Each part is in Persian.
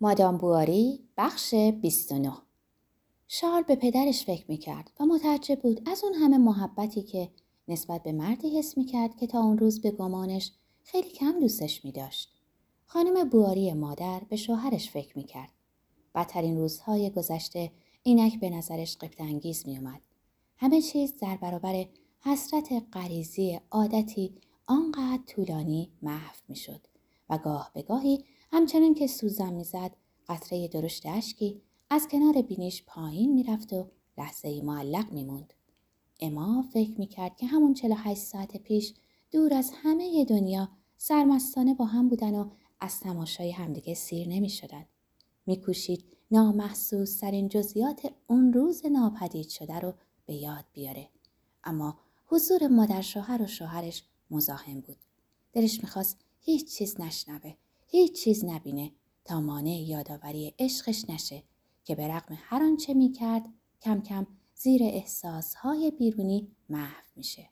مادام بواری بخش 29 شارل به پدرش فکر میکرد و متعجب بود از اون همه محبتی که نسبت به مردی حس میکرد که تا اون روز به گمانش خیلی کم دوستش میداشت. خانم بواری مادر به شوهرش فکر میکرد. بدترین روزهای گذشته اینک به نظرش غیبت‌انگیز میومد. همه چیز در برابر حسرت غریزی عادتی آنقدر طولانی محو میشد و گاه به گاهی همچنان که سوزن میزد قطره درشت اشکی از کنار بینیش پایین میرفت و لحظه‌ای معلق میموند. اما فکر میکرد که همون 48 ساعت پیش دور از همه دنیا سرمستانه با هم بودن و از تماشای همدیگه سیر نمیشدن. میکوشید نامحسوس ترین جزئیات اون روز ناپدید شده رو به یاد بیاره. اما حضور مادر شوهر و شوهرش مزاحم بود. دلش میخواست هیچ چیز نشنوه، هیچ چیز نبینه تا مانع یادآوری عشقش نشه که به رغم هر آنچه میکرد کم کم زیر احساسهای بیرونی محو میشه.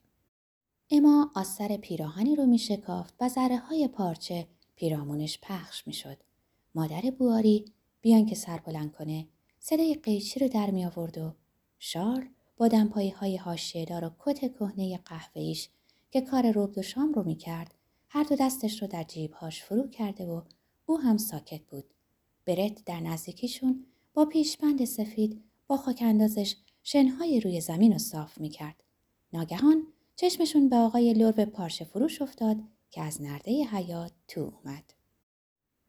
اما آثر پیراهنی رو میشکافت و ذره‌های پارچه پیرامونش پخش میشد. مادر بواری بیان که سر بلند کنه صدای قیچی رو در می آورد و شارل با دمپایی‌های حاشیه‌دار و کت کهنه قهوه‌ایش که کار ربد و شام رو میکرد هر دو دستش رو در جیبهاش فرو کرده و او هم ساکت بود. برت در نزدیکیشون با پیشبند سفید با خاک اندازش شنهای روی زمین رو صاف میکرد. ناگهان چشمشون به آقای لرو پارچه فروش افتاد که از نرده حیاط تو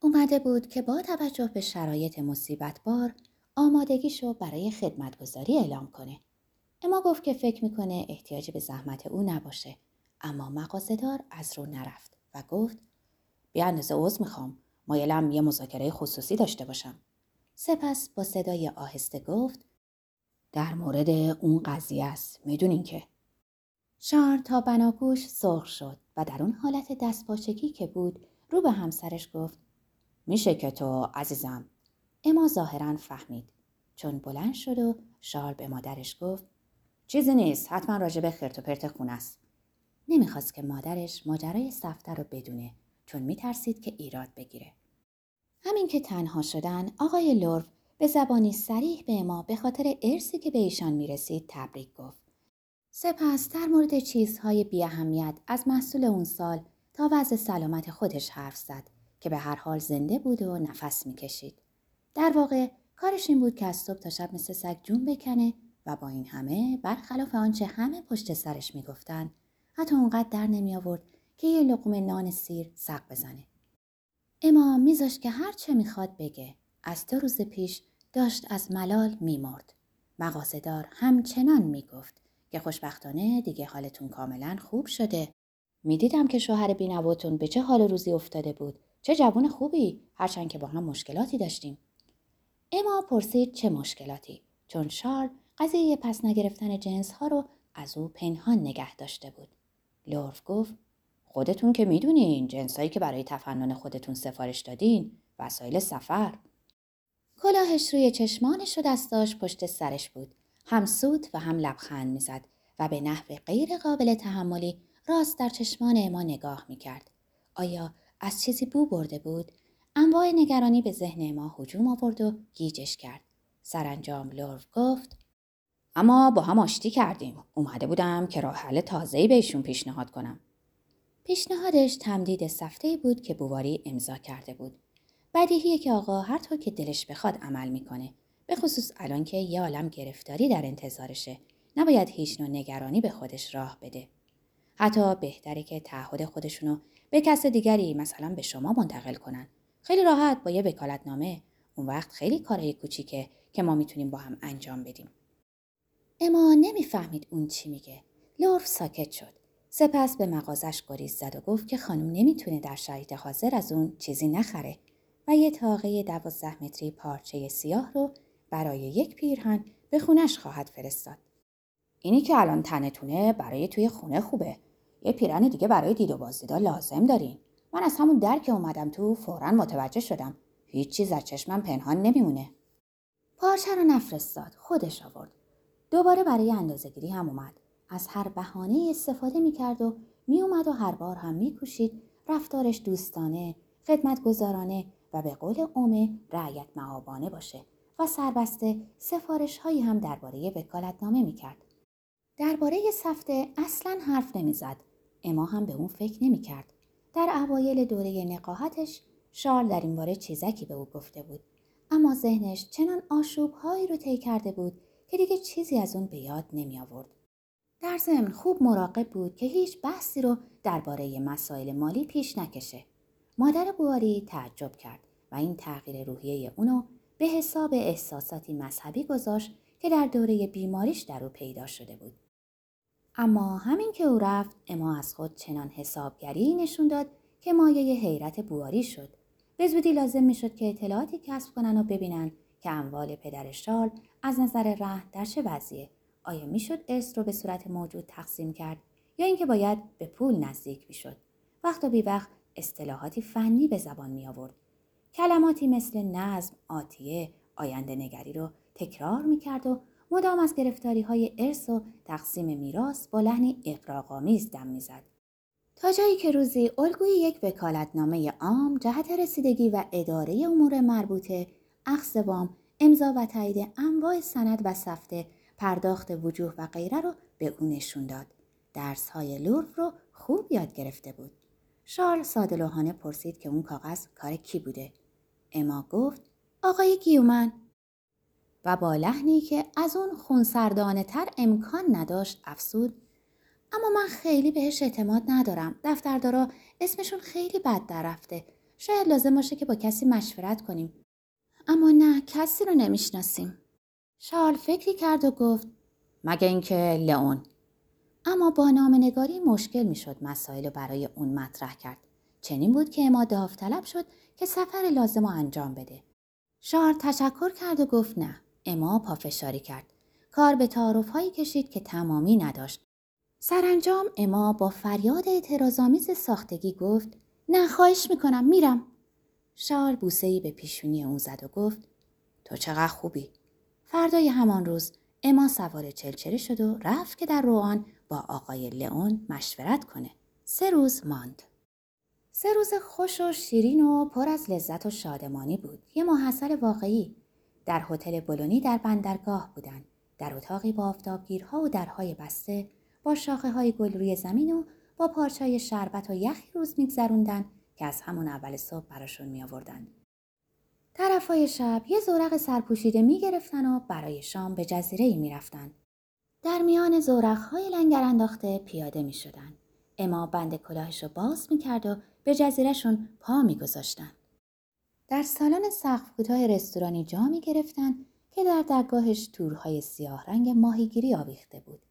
اومده بود که با توجه به شرایط مصیبت بار آمادگیشو برای خدمتگزاری اعلام کنه. اما گفت که فکر میکنه احتیاجی به زحمت او نباشه. اما مغازه‌دار از رو نرفت و گفت بی اندازه عذر میخوام، مایلم یه مذاکره خصوصی داشته باشم. سپس با صدای آهسته گفت در مورد اون قضیه است، میدونین که. شارل تا بناگوش سرخ شد و در اون حالت دستپاچگی که بود رو به همسرش گفت میشه که تو عزیزم. اما ظاهرا فهمید چون بلند شد و شارل به مادرش گفت چیزی نیست، حتما راجع به خرت و پرت خونه است. نمیخواست که مادرش ماجرای سفته رو بدونه چون میترسید که ایراد بگیره. همین که تنها شدن آقای لرو به زبانی صریح به اما به خاطر ارثی که به ایشان میرسید تبریک گفت. سپس در مورد چیزهای بی اهمیت از محصول اون سال تا وضع سلامت خودش حرف زد که به هر حال زنده بود و نفس میکشید. در واقع کارش این بود که از صبح تا شب مثل سگ جون بکنه و با این همه برخلاف آنچه همه پشت سرش میگفتن حتی اونقدر در نمی آورد که یه لقمه نان سیر سق بزنه. اما میذاشت که هر چه میخواد بگه. از 2 روز پیش داشت از ملال میمرد. مغازه‌دار همچنان میگفت که خوشبختانه دیگه حالتون کاملا خوب شده. میدیدم که شوهر بینواتون به چه حال روزی افتاده بود. چه جوون خوبی، هرچند که با هم مشکلاتی داشتیم. اما پرسید چه مشکلاتی؟ چون شارل قضیه پس نگرفتن جنس ها رو از او پنهان نگه داشته بود. لرو گفت خودتون که میدونین، جنسایی که برای تفنن خودتون سفارش دادین، وسایل سفر. کلاهش روی چشمانش و دستاش پشت سرش بود. هم سوت و هم لبخند میزد و به نحو غیر قابل تحملی راست در چشمان اما نگاه میکرد. آیا از چیزی بو برده بود؟ انواع نگرانی به ذهن اما هجوم آورد و گیجش کرد. سرانجام لرو گفت اما با هم آشتی کردیم. اومده بودم که راه حل تازه‌ای بهشون پیشنهاد کنم. پیشنهادش تمدید سفته‌ای بود که بواری امضا کرده بود. بدیهیه که آقا هر طور که دلش بخواد عمل میکنه. به خصوص الان که یه عالم گرفتاری در انتظارشه. نباید هیچ نوع نگرانی به خودش راه بده. حتی بهتره که تعهد خودشونو به کس دیگری، مثلا به شما، منتقل کنن. خیلی راحت با یه وکالتنامه. اون وقت خیلی کارهای کوچیکه که ما میتونیم با هم انجام بدیم. اما نمیفهمید اون چی میگه. لرو ساکت شد. سپس به مغازش گریز زد و گفت که خانم نمیتونه در شرایط حاضر از اون چیزی نخره و یه تاقه 12 متری پارچه سیاه رو برای یک پیرهن به خونش خواهد فرستاد. اینی که الان تنتونه برای توی خونه خوبه. یه پیرهن دیگه برای دید و بازدیدا لازم دارین. من از همون در که اومدم تو فوراً متوجه شدم. هیچ چیز از چشمم پنهان نمیمونه. پارچه رو نفرستاد، خودش آورد. دوباره برای اندازه‌گیری هم اومد. از هر بهانه‌ای استفاده می‌کرد و میومد و هر بار هم می‌کوشید رفتارش دوستانه، خدمتگزارانه و به قول عمه رعایت مآبانه باشه و سربسته سفارش هایی هم درباره وکالتنامه میکرد. درباره سفته اصلا حرف نمیزد. اما هم به اون فکر نمیکرد. در اوایل دوره نقاهتش شارل در این باره چیزکی به او گفته بود، اما ذهنش چنان آشوب هایی رو طی کرده بود که دیگه چیزی از اون به یاد نمی آورد. در ضمن خوب مراقب بود که هیچ بحثی رو درباره مسائل مالی پیش نکشه. مادر بواری تعجب کرد و این تغییر روحیه اونو به حساب احساساتی مذهبی گذاشت که در دوره بیماریش در او پیدا شده بود. اما همین که او رفت، اما از خود چنان حسابگری نشون داد که مایه حیرت بواری شد. به زودی لازم می شد که اطلاعاتی کسب کنن و ببینن که اموال پدر شارل از نظر رهن در چه وضعیه. آیا می شد ارث رو به صورت موجود تقسیم کرد یا اینکه باید به پول نزدیک می شد؟ وقت و بی وقت اصطلاحاتی فنی به زبان می آورد. کلماتی مثل نظم، آتیه، آینده نگری رو تکرار می کرد و مدام از گرفتاری های ارث و تقسیم میراث با لحنی اغراق‌آمیز دم می زد. تا جایی که روزی الگوی یک وکالتنامه عام جهت رسیدگی و اداره امور مربوطه، اخذ وام، امضا و تایید انواع سند و سفته، پرداخت وجوه و غیره رو به او نشون داد. درس‌های لورف رو خوب یاد گرفته بود. شارل ساده‌لوحانه پرسید که اون کاغذ کار کی بوده. اما گفت آقای گیومن، و با لحنی که از اون خونسردانه تر امکان نداشت افسود اما من خیلی بهش اعتماد ندارم. دفتردارا اسمشون خیلی بد در رفته. شاید لازم باشه که با کسی مشورت کنیم. اما نه، کسی رو نمیشناسیم. شارل فکری کرد و گفت مگه اینکه لئون. اما با نامنگاری مشکل میشد مسائل رو برای اون مطرح کرد. چنین بود که اما داوطلب شد که سفر لازم رو انجام بده. شارل تشکر کرد و گفت نه. اما پافشاری کرد. کار به تعارف‌هایی کشید که تمامی نداشت. سرانجام اما با فریاد اعتراض‌آمیز ساختگی گفت نه خواهش میکنم، میرم. شارل بوسه‌ای به پیشونی اون زد و گفت تو چقدر خوبی. فردای همان روز اما سوار چلچله شد و رفت که در روان با آقای لئون مشورت کنه. 3 روز ماند. 3 روز خوش و شیرین و پر از لذت و شادمانی بود. یه محصل واقعی. در هتل بولونی در بندرگاه بودند. در اتاقی با آفتابگیرها و درهای بسته، با شاخه‌های گل روی زمین و با پارچه‌های شربت و یخی روز می‌گذروندن که از همون اول صبح براشون می‌آوردن. طرفای شب یه زورق سرپوشیده می‌گرفتن و برای شام به جزیره‌ای می‌رفتن. در میان زورق‌های لنگر انداخته پیاده می‌شدن. اما بند کلاهش رو باز می‌کرد و به جزیره‌شون پا می‌گذاشتن. در سالن سقف کوتاه رستورانی جا می‌گرفتن که در درگاهش تورهای سیاه رنگ ماهیگیری آویخته بود.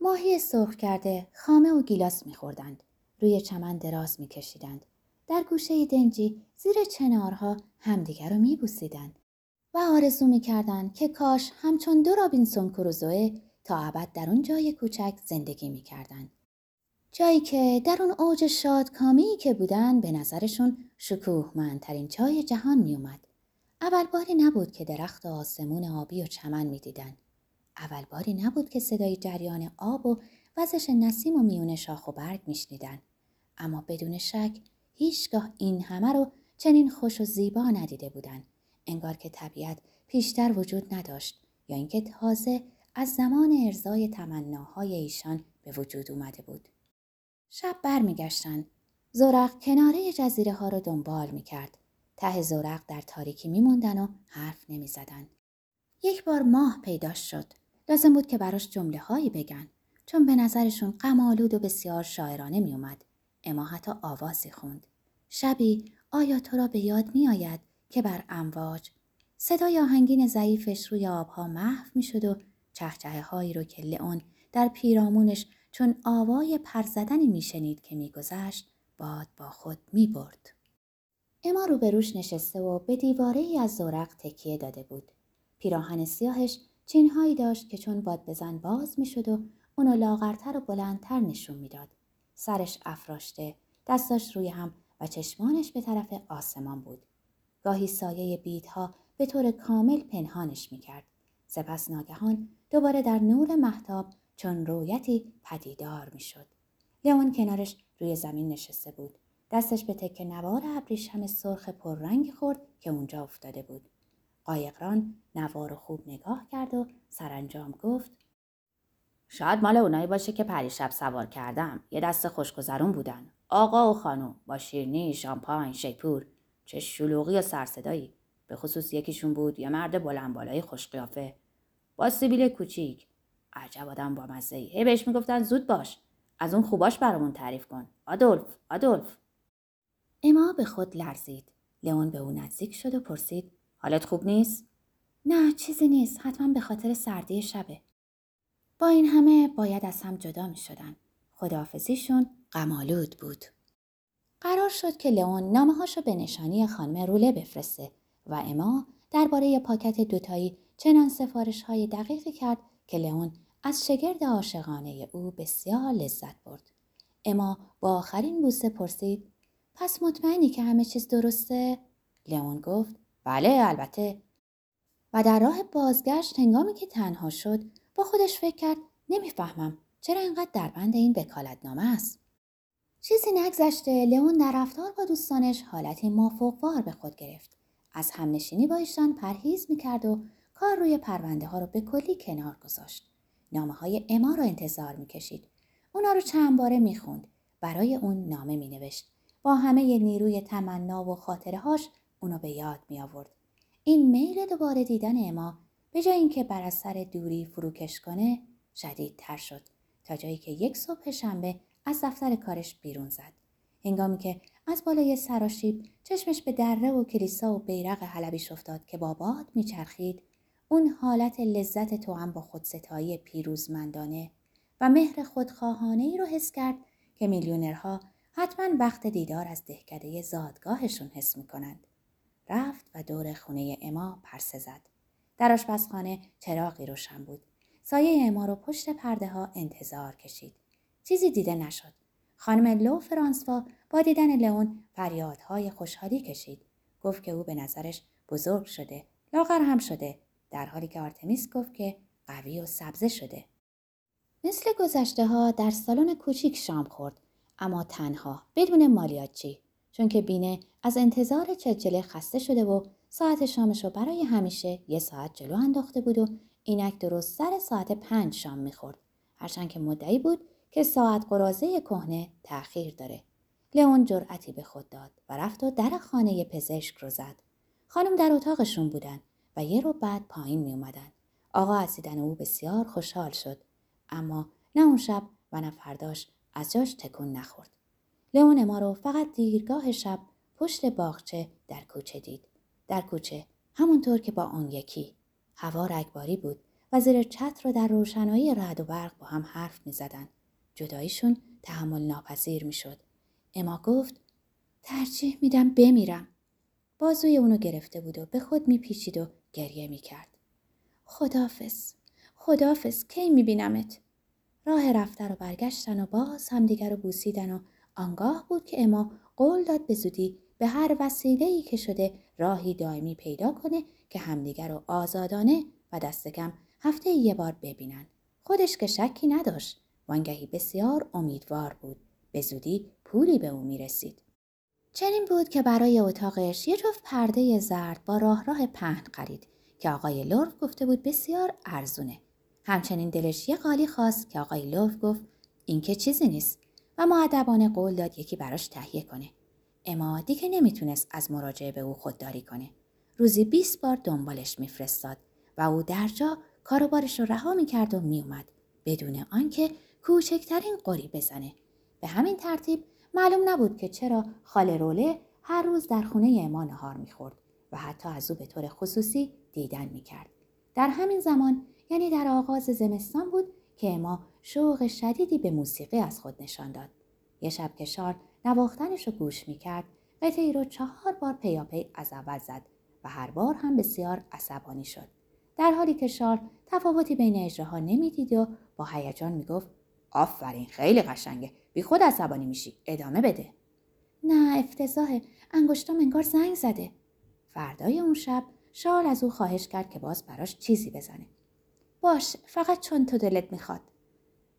ماهی سرخ کرده خامه و گیلاس می‌خوردند. روی چمن دراز می‌کشیدند. در گوشه دنجی زیر چنارها همدیگر رو می‌بوسیدند و آرزو می‌کردند که کاش همچون 2 رابینسون کروزوئه تا ابد در اون جای کوچک زندگی می‌کردند. جایی که در اون اوج شادکامی که بودن به نظرشون شکوهمندترین چای جهان می اومد. اول باری نبود که درخت و آسمون آبی و چمن می دیدن. اول باری نبود که صدای جریان آب و وزش نسیم و میون شاخ و برگ می شنیدن. اما بدون شک هیچگاه این همه رو چنین خوش و زیبا ندیده بودن. انگار که طبیعت پیشتر وجود نداشت یا اینکه تازه از زمان ارضای تمناهای ایشان به وجود اومده بود. شب بر می گشتن. زورق کناره جزیره ها رو دنبال می کرد. ته زورق در تاریکی می موندن و حرف نمی زدن. یک بار ماه پیدا شد. لازم بود که براش جمله هایی بگن، چون به نظرشون غم آلود و بسیار شاعرانه می اومد. اما حتی آوازی خوند. شبی آیا تو را به یاد می آید که بر امواج. صدای آهنگین ضعیفش روی آبها محو می شد و چهچه هایی رو که لئون در پیرامونش چون آوای پرزدنی می شنید که می گذشت، باد با خود می برد. اما روبروش نشسته و به دیواره ای از زورق تکیه داده بود. پیراهن سیاهش چینهایی داشت که چون باد بزن باز می شد و اونو لاغرتر و بلندتر نشون می داد. سرش افراشته، دستاش روی هم و چشمانش به طرف آسمان بود. گاهی سایه بیدها به طور کامل پنهانش می کرد. سپس ناگهان دوباره در نور مهتاب چون رویتی پدیدار می شد. لئون کنارش روی زمین نشسته بود. دستش به تکه نوار ابریشم سرخ پررنگ خورد که اونجا افتاده بود. قایقران نوار رو خوب نگاه کرد و سرانجام گفت: شاید مال اونایی باشه که پریشب سوار کردم. یه دست خوشگذرون بودن. آقا و خانم با شیرنی، شامپاین، شیپور. چه شلوغی و سرصدایی. به خصوص یکیشون بود یه مرد بلند بالای خوشقیافه با سیبیل کوچیک. عجب آدم با مزه‌ای. هی بهش میگفتن زود باش. از اون خوباش برامون تعریف کن. آدولف، آدولف. اما به خود لرزید. لئون به اون نزدیک شد و پرسید: حالت خوب نیست؟ نه چیزی نیست، حتما به خاطر سردی شبه. با این همه باید از هم جدا می شدن. خداحافظیشون غم‌آلود بود. قرار شد که لئون نامه‌هاشو به نشانی خانم روله بفرسته و اما درباره پاکت دوتایی چنان سفارش‌های دقیقی کرد که لئون از شگرد عاشقانه او بسیار لذت برد. اما با آخرین بوسه پرسید: پس مطمئنی که همه چیز درسته؟ لئون گفت: بله البته. و در راه بازگشت هنگامی که تنها شد با خودش فکر کرد: نمیفهمم چرا اینقدر دربند این وکالتنامه است. چیزی نگذشته لئون در رفتار با دوستانش حالتی مافوق‌وار به خود گرفت. از همنشینی با ایشان پرهیز میکرد و کار روی پرونده ها رو به کلی کنار گذاشت. نامه های اما رو انتظار میکشید. اونا رو چند باره میخوند. برای اون نامه مینوشت. با همه ی نیروی تمنا و خاطره هاش اونو به یاد می آورد. این میل دوباره دیدن اما به جای اینکه بر اثر دوری فروکش کنه شدیدتر شد تا جایی که یک صبح شنبه از دفتر کارش بیرون زد. هنگامی که از بالای سراشیب چشمش به دره و کلیسا و بیرق حلبیش افتاد که با باد میچرخید، اون حالت لذت توأم با خودستایی پیروزمندانه و مهر خودخواهانه ای رو حس کرد که میلیونرها حتما وقت دیدار از دهکده زادگاهشون حس میکنند. رفت و دور خونه اما پرسه زد. در آشپزخانه چراغی روشن بود. سایه اما رو پشت پرده ها انتظار کشید. چیزی دیده نشد. خانم لفرانسوا با دیدن لئون فریادهای خوشحالی کشید. گفت که او به نظرش بزرگ شده، لاغر هم شده، در حالی که آرتمیس گفت که قوی و سبزه شده. مثل گذشته ها در سالن کوچیک شام خورد، اما تنها، بدون مالیاتچی، چون که بینه از انتظار چلچله خسته شده و ساعت شامش رو برای همیشه 1 ساعت جلو انداخته بود و اینک درست سر ساعت 5 شام میخورد، هرچند که مدعی بود که ساعت قراضه کهنه تأخیر داره. لئون جرأتی به خود داد و رفت و در خانه پزشک رو زد. خانم در اتاقشون بودن و یه رو بعد پایین می اومدن. آقا از دیدن او بسیار خوشحال شد، اما نه اون شب و نه فرداش از جاش تکون نخورد. لئون ما رو فقط دیرگاه شب پشت باغچه در کوچه دید. در کوچه همونطور که با آن یکی. هوا رگباری بود و زیر چتر رو در روشنایی رعد و برق با هم حرف می زدن. جداییشون تحمل ناپذیر می شد. اما گفت: ترجیح میدم بمیرم. بازوی اونو گرفته بود و به خود می پیچید و گریه می کرد. خداحافظ، خداحافظ، کی می بینمت؟ راه رفته رو برگشتن و باز هم دیگر رو بوسیدن و آنگاه بود که اما قول داد به زودی به هر وسیله‌ای که شده راهی دائمی پیدا کنه که همدیگر رو آزادانه و دست کم هفته یه بار ببینن. خودش که شکی نداشت، وانگهی بسیار امیدوار بود. به زودی پولی به او میرسید. چنین بود که برای اتاقش یه جفت پرده زرد با راه پهن خرید که آقای لورف گفته بود بسیار ارزونه. همچنین دلش یه قالی خواست که آقای لورف گفت این که چیزی نیست و مؤدبانه قول داد یکی براش تهیه کنه. اما دیگه نمیتونست از مراجعه به او خودداری کنه. روزی 20 بار دنبالش میفرستاد و او درجا کاروبارش رو رها میکرد و میومد بدون آنکه کوچکترین قری بزنه. به همین ترتیب معلوم نبود که چرا خاله روله هر روز در خونه اما نهار میخورد و حتی از او به طور خصوصی دیدن میکرد. در همین زمان، یعنی در آغاز زمستان بود که اما شوق شدیدی به موسیقی از خود نشان داد. یه شب که شارل نواختنش رو گوش میکرد، قطعی رو 4 بار پیاپی از اول زد و هر بار هم بسیار عصبانی شد. در حالی که شارل تفاوتی بین اجراها نمیدید و با هیجان میگفت: آفرین، خیلی قشنگه، بی خود عصبانی میشی، ادامه بده. نه افتضاحه، انگشتام انگار زنگ زده. فردای اون شب شارل از او خواهش کرد که باز براش چیزی بزنه. باش، فقط چون تو دلت میخواد.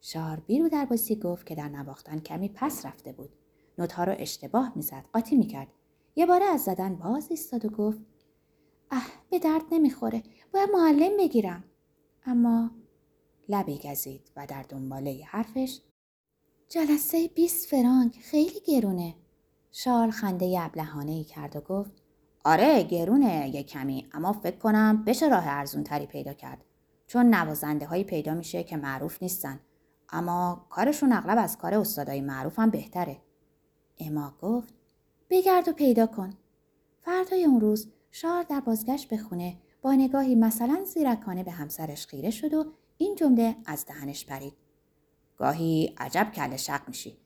شارل بیرو درباسی گفت که در نواختن کمی پس رفته بود. نوت‌ها رو اشتباه میزد، قاطی میکرد. یه باره از زدن باز ایستاد و گفت به درد نمیخوره، باید معلم بگیرم. اما لبی گزید و در دنباله حرفش جلسه 20 فرانک خیلی گرونه. شارل خنده ابلهانه‌ای کرد و گفت آره گرونه یه کمی، اما فکر کنم بشه راه ارزونتری پیدا کرد، چون نوازنده هایی پیدا میشه که معروف نیستن اما کارشون اغلب از کار استادای معروف هم بهتره. اما گفت بگرد و پیدا کن. فردای اون روز شارل در بازگشت به خونه با نگاهی مثلا زیرکانه به همسرش خیره شد و این جمله از دهنش پرید: گاهی عجب کله شق میشی.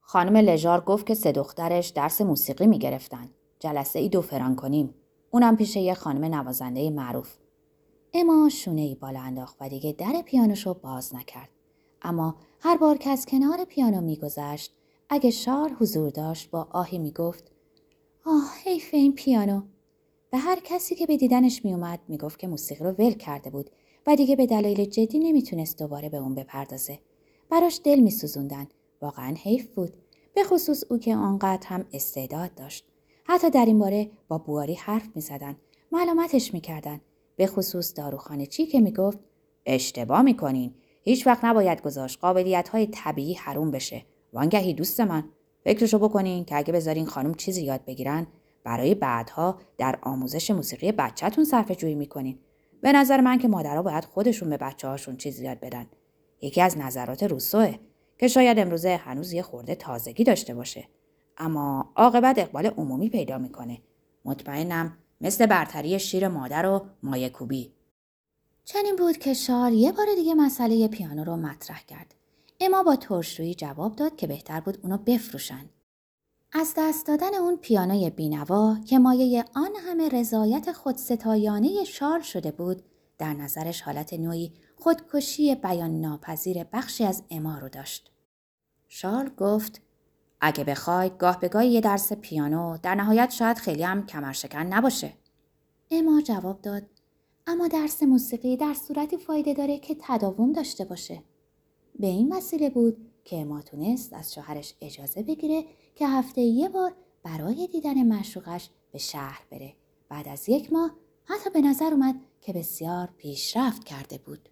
خانم لژار گفت که 3 دخترش درس موسیقی میگرفتن. جلسه ای 2 فرانک کنیم. اونم پیش یه خانم نوازنده معروف. اما شونه ای بالا انداخت و دیگه در پیانوشو باز نکرد. اما هر بار که از کنار پیانو میگذشت، اگه شارل حضور داشت با آهی میگفت حیف این پیانو. به هر کسی که به دیدنش میومد میگفت که موسیقی رو ول کرده بود و دیگه به دلایل جدی نمیتونست دوباره به اون بپردازه. براش دل میسوزوندن، واقعا حیف بود، به خصوص او که آنقدر هم استعداد داشت. حتی در این باره با بواری حرف میزدن، ملامتش میکردن، به خصوص داروخانه چی که میگفت اشتباه میکنین، هیچ وقت نباید گذاشت قابلیت‌های طبیعی حروم بشه. وانگهی دوست من، فکرشو بکنین که اگه بذارین خانم چیزی یاد بگیرن، برای بعدها در آموزش موسیقی بچه‌تون صرفه‌جویی میکنین. به نظر من که مادرها باید خودشون به بچه‌هاشون چیزی یاد بدن. یکی از نظرات روسوه که شاید امروزه هنوز یه خورده تازگی داشته باشه، اما عاقبت اقبال عمومی پیدا میکنه. مطمئنم مثل برتری شیر مادر و مایه کوبی. چنین بود که شارل یه بار دیگه مسئله پیانو رو مطرح کرد. اما با ترش‌رویی جواب داد که بهتر بود اونو بفروشن. از دست دادن اون پیانوی بینوا که مایه آن همه رضایت خودستایانه شارل شده بود، در نظرش حالت نوعی خودکشی بیان ناپذیر بخشی از اما رو داشت. شارل گفت اگه بخوای گاه به گاهی یه درس پیانو، در نهایت شاید خیلی هم کمرشکن نباشه. اما جواب داد اما درس موسیقی در صورتی فایده داره که تداوم داشته باشه. به این وسیله بود که اما تونست از شوهرش اجازه بگیره که هفته یه بار برای دیدن معشوقش به شهر بره. بعد از 1 ماه حتی به نظر اومد که بسیار پیشرفت کرده بود.